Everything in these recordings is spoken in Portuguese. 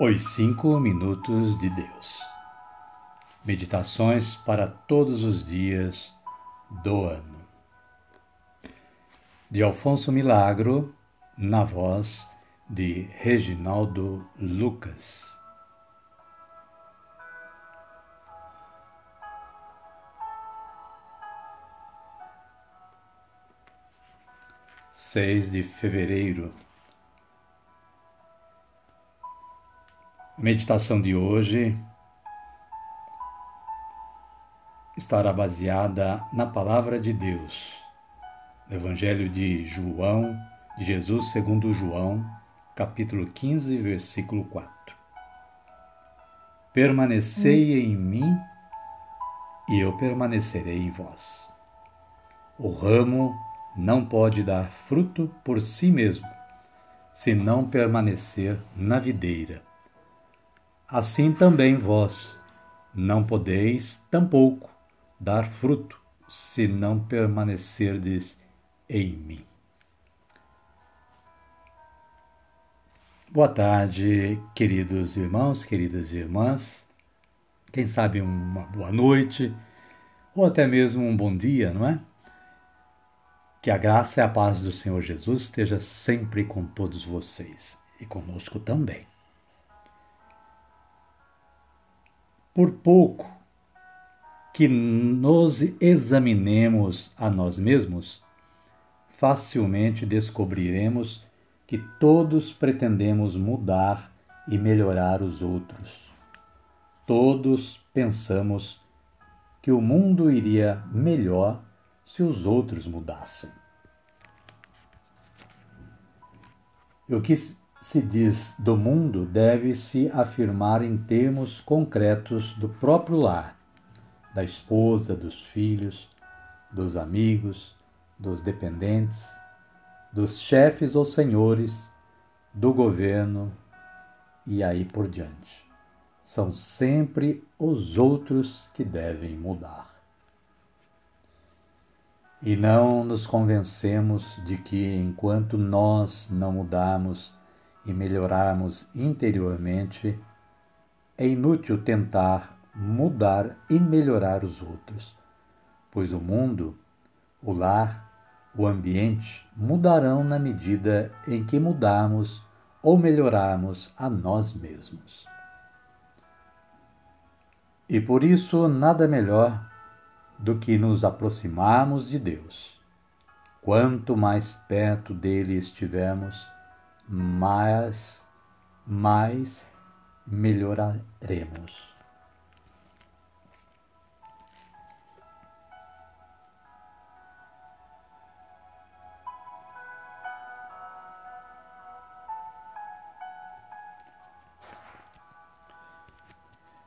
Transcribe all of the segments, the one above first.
Os 5 Minutos de Deus. Meditações para todos os dias do ano. De Alfonso Milagro, na voz de Reginaldo Lucas. Fevereiro 6. A meditação de hoje estará baseada na Palavra de Deus, no Evangelho de João, de Jesus segundo João, capítulo 15, versículo 4. Permanecei em mim e eu permanecerei em vós. O ramo não pode dar fruto por si mesmo, se não permanecer na videira. Assim também vós não podeis tampouco dar fruto, se não permanecerdes em mim. Boa tarde, queridos irmãos, queridas irmãs. Quem sabe uma boa noite, ou até mesmo um bom dia, não é? Que a graça e a paz do Senhor Jesus esteja sempre com todos vocês e conosco também. Por pouco que nos examinemos a nós mesmos, facilmente descobriremos que todos pretendemos mudar e melhorar os outros. Todos pensamos que o mundo iria melhor se os outros mudassem. E o que se diz do mundo deve se afirmar em termos concretos do próprio lar, da esposa, dos filhos, dos amigos, dos dependentes, dos chefes ou senhores, do governo e aí por diante. São sempre os outros que devem mudar. E não nos convencemos de que, enquanto nós não mudarmos e melhorarmos interiormente, é inútil tentar mudar e melhorar os outros, pois o mundo, o lar, o ambiente mudarão na medida em que mudarmos ou melhorarmos a nós mesmos. E por isso, nada melhor do que nos aproximarmos de Deus. Quanto mais perto dele estivermos, mais melhoraremos.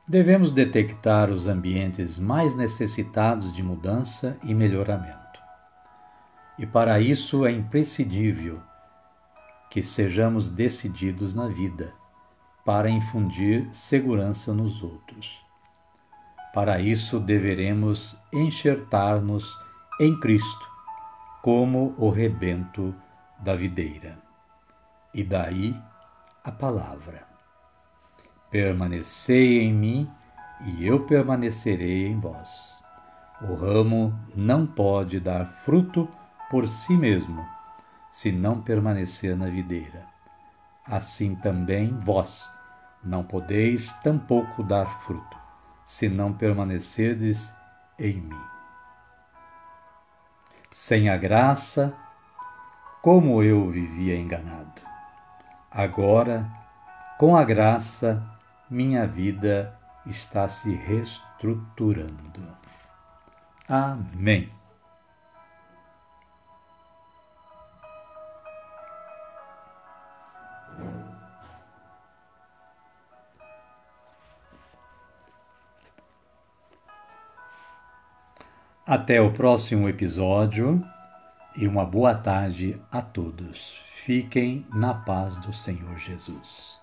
Devemos detectar os ambientes mais necessitados de mudança e melhoramento. E para isso é imprescindível que sejamos decididos na vida, para infundir segurança nos outros. Para isso deveremos enxertar-nos em Cristo, como o rebento da videira. E daí a palavra: permanecei em mim e eu permanecerei em vós. O ramo não pode dar fruto por si mesmo, se não permanecer na videira. Assim também vós não podeis tampouco dar fruto, se não permanecerdes em mim. Sem a graça, como eu vivia enganado. Agora, com a graça, minha vida está se reestruturando. Amém. Até o próximo episódio e uma boa tarde a todos. Fiquem na paz do Senhor Jesus.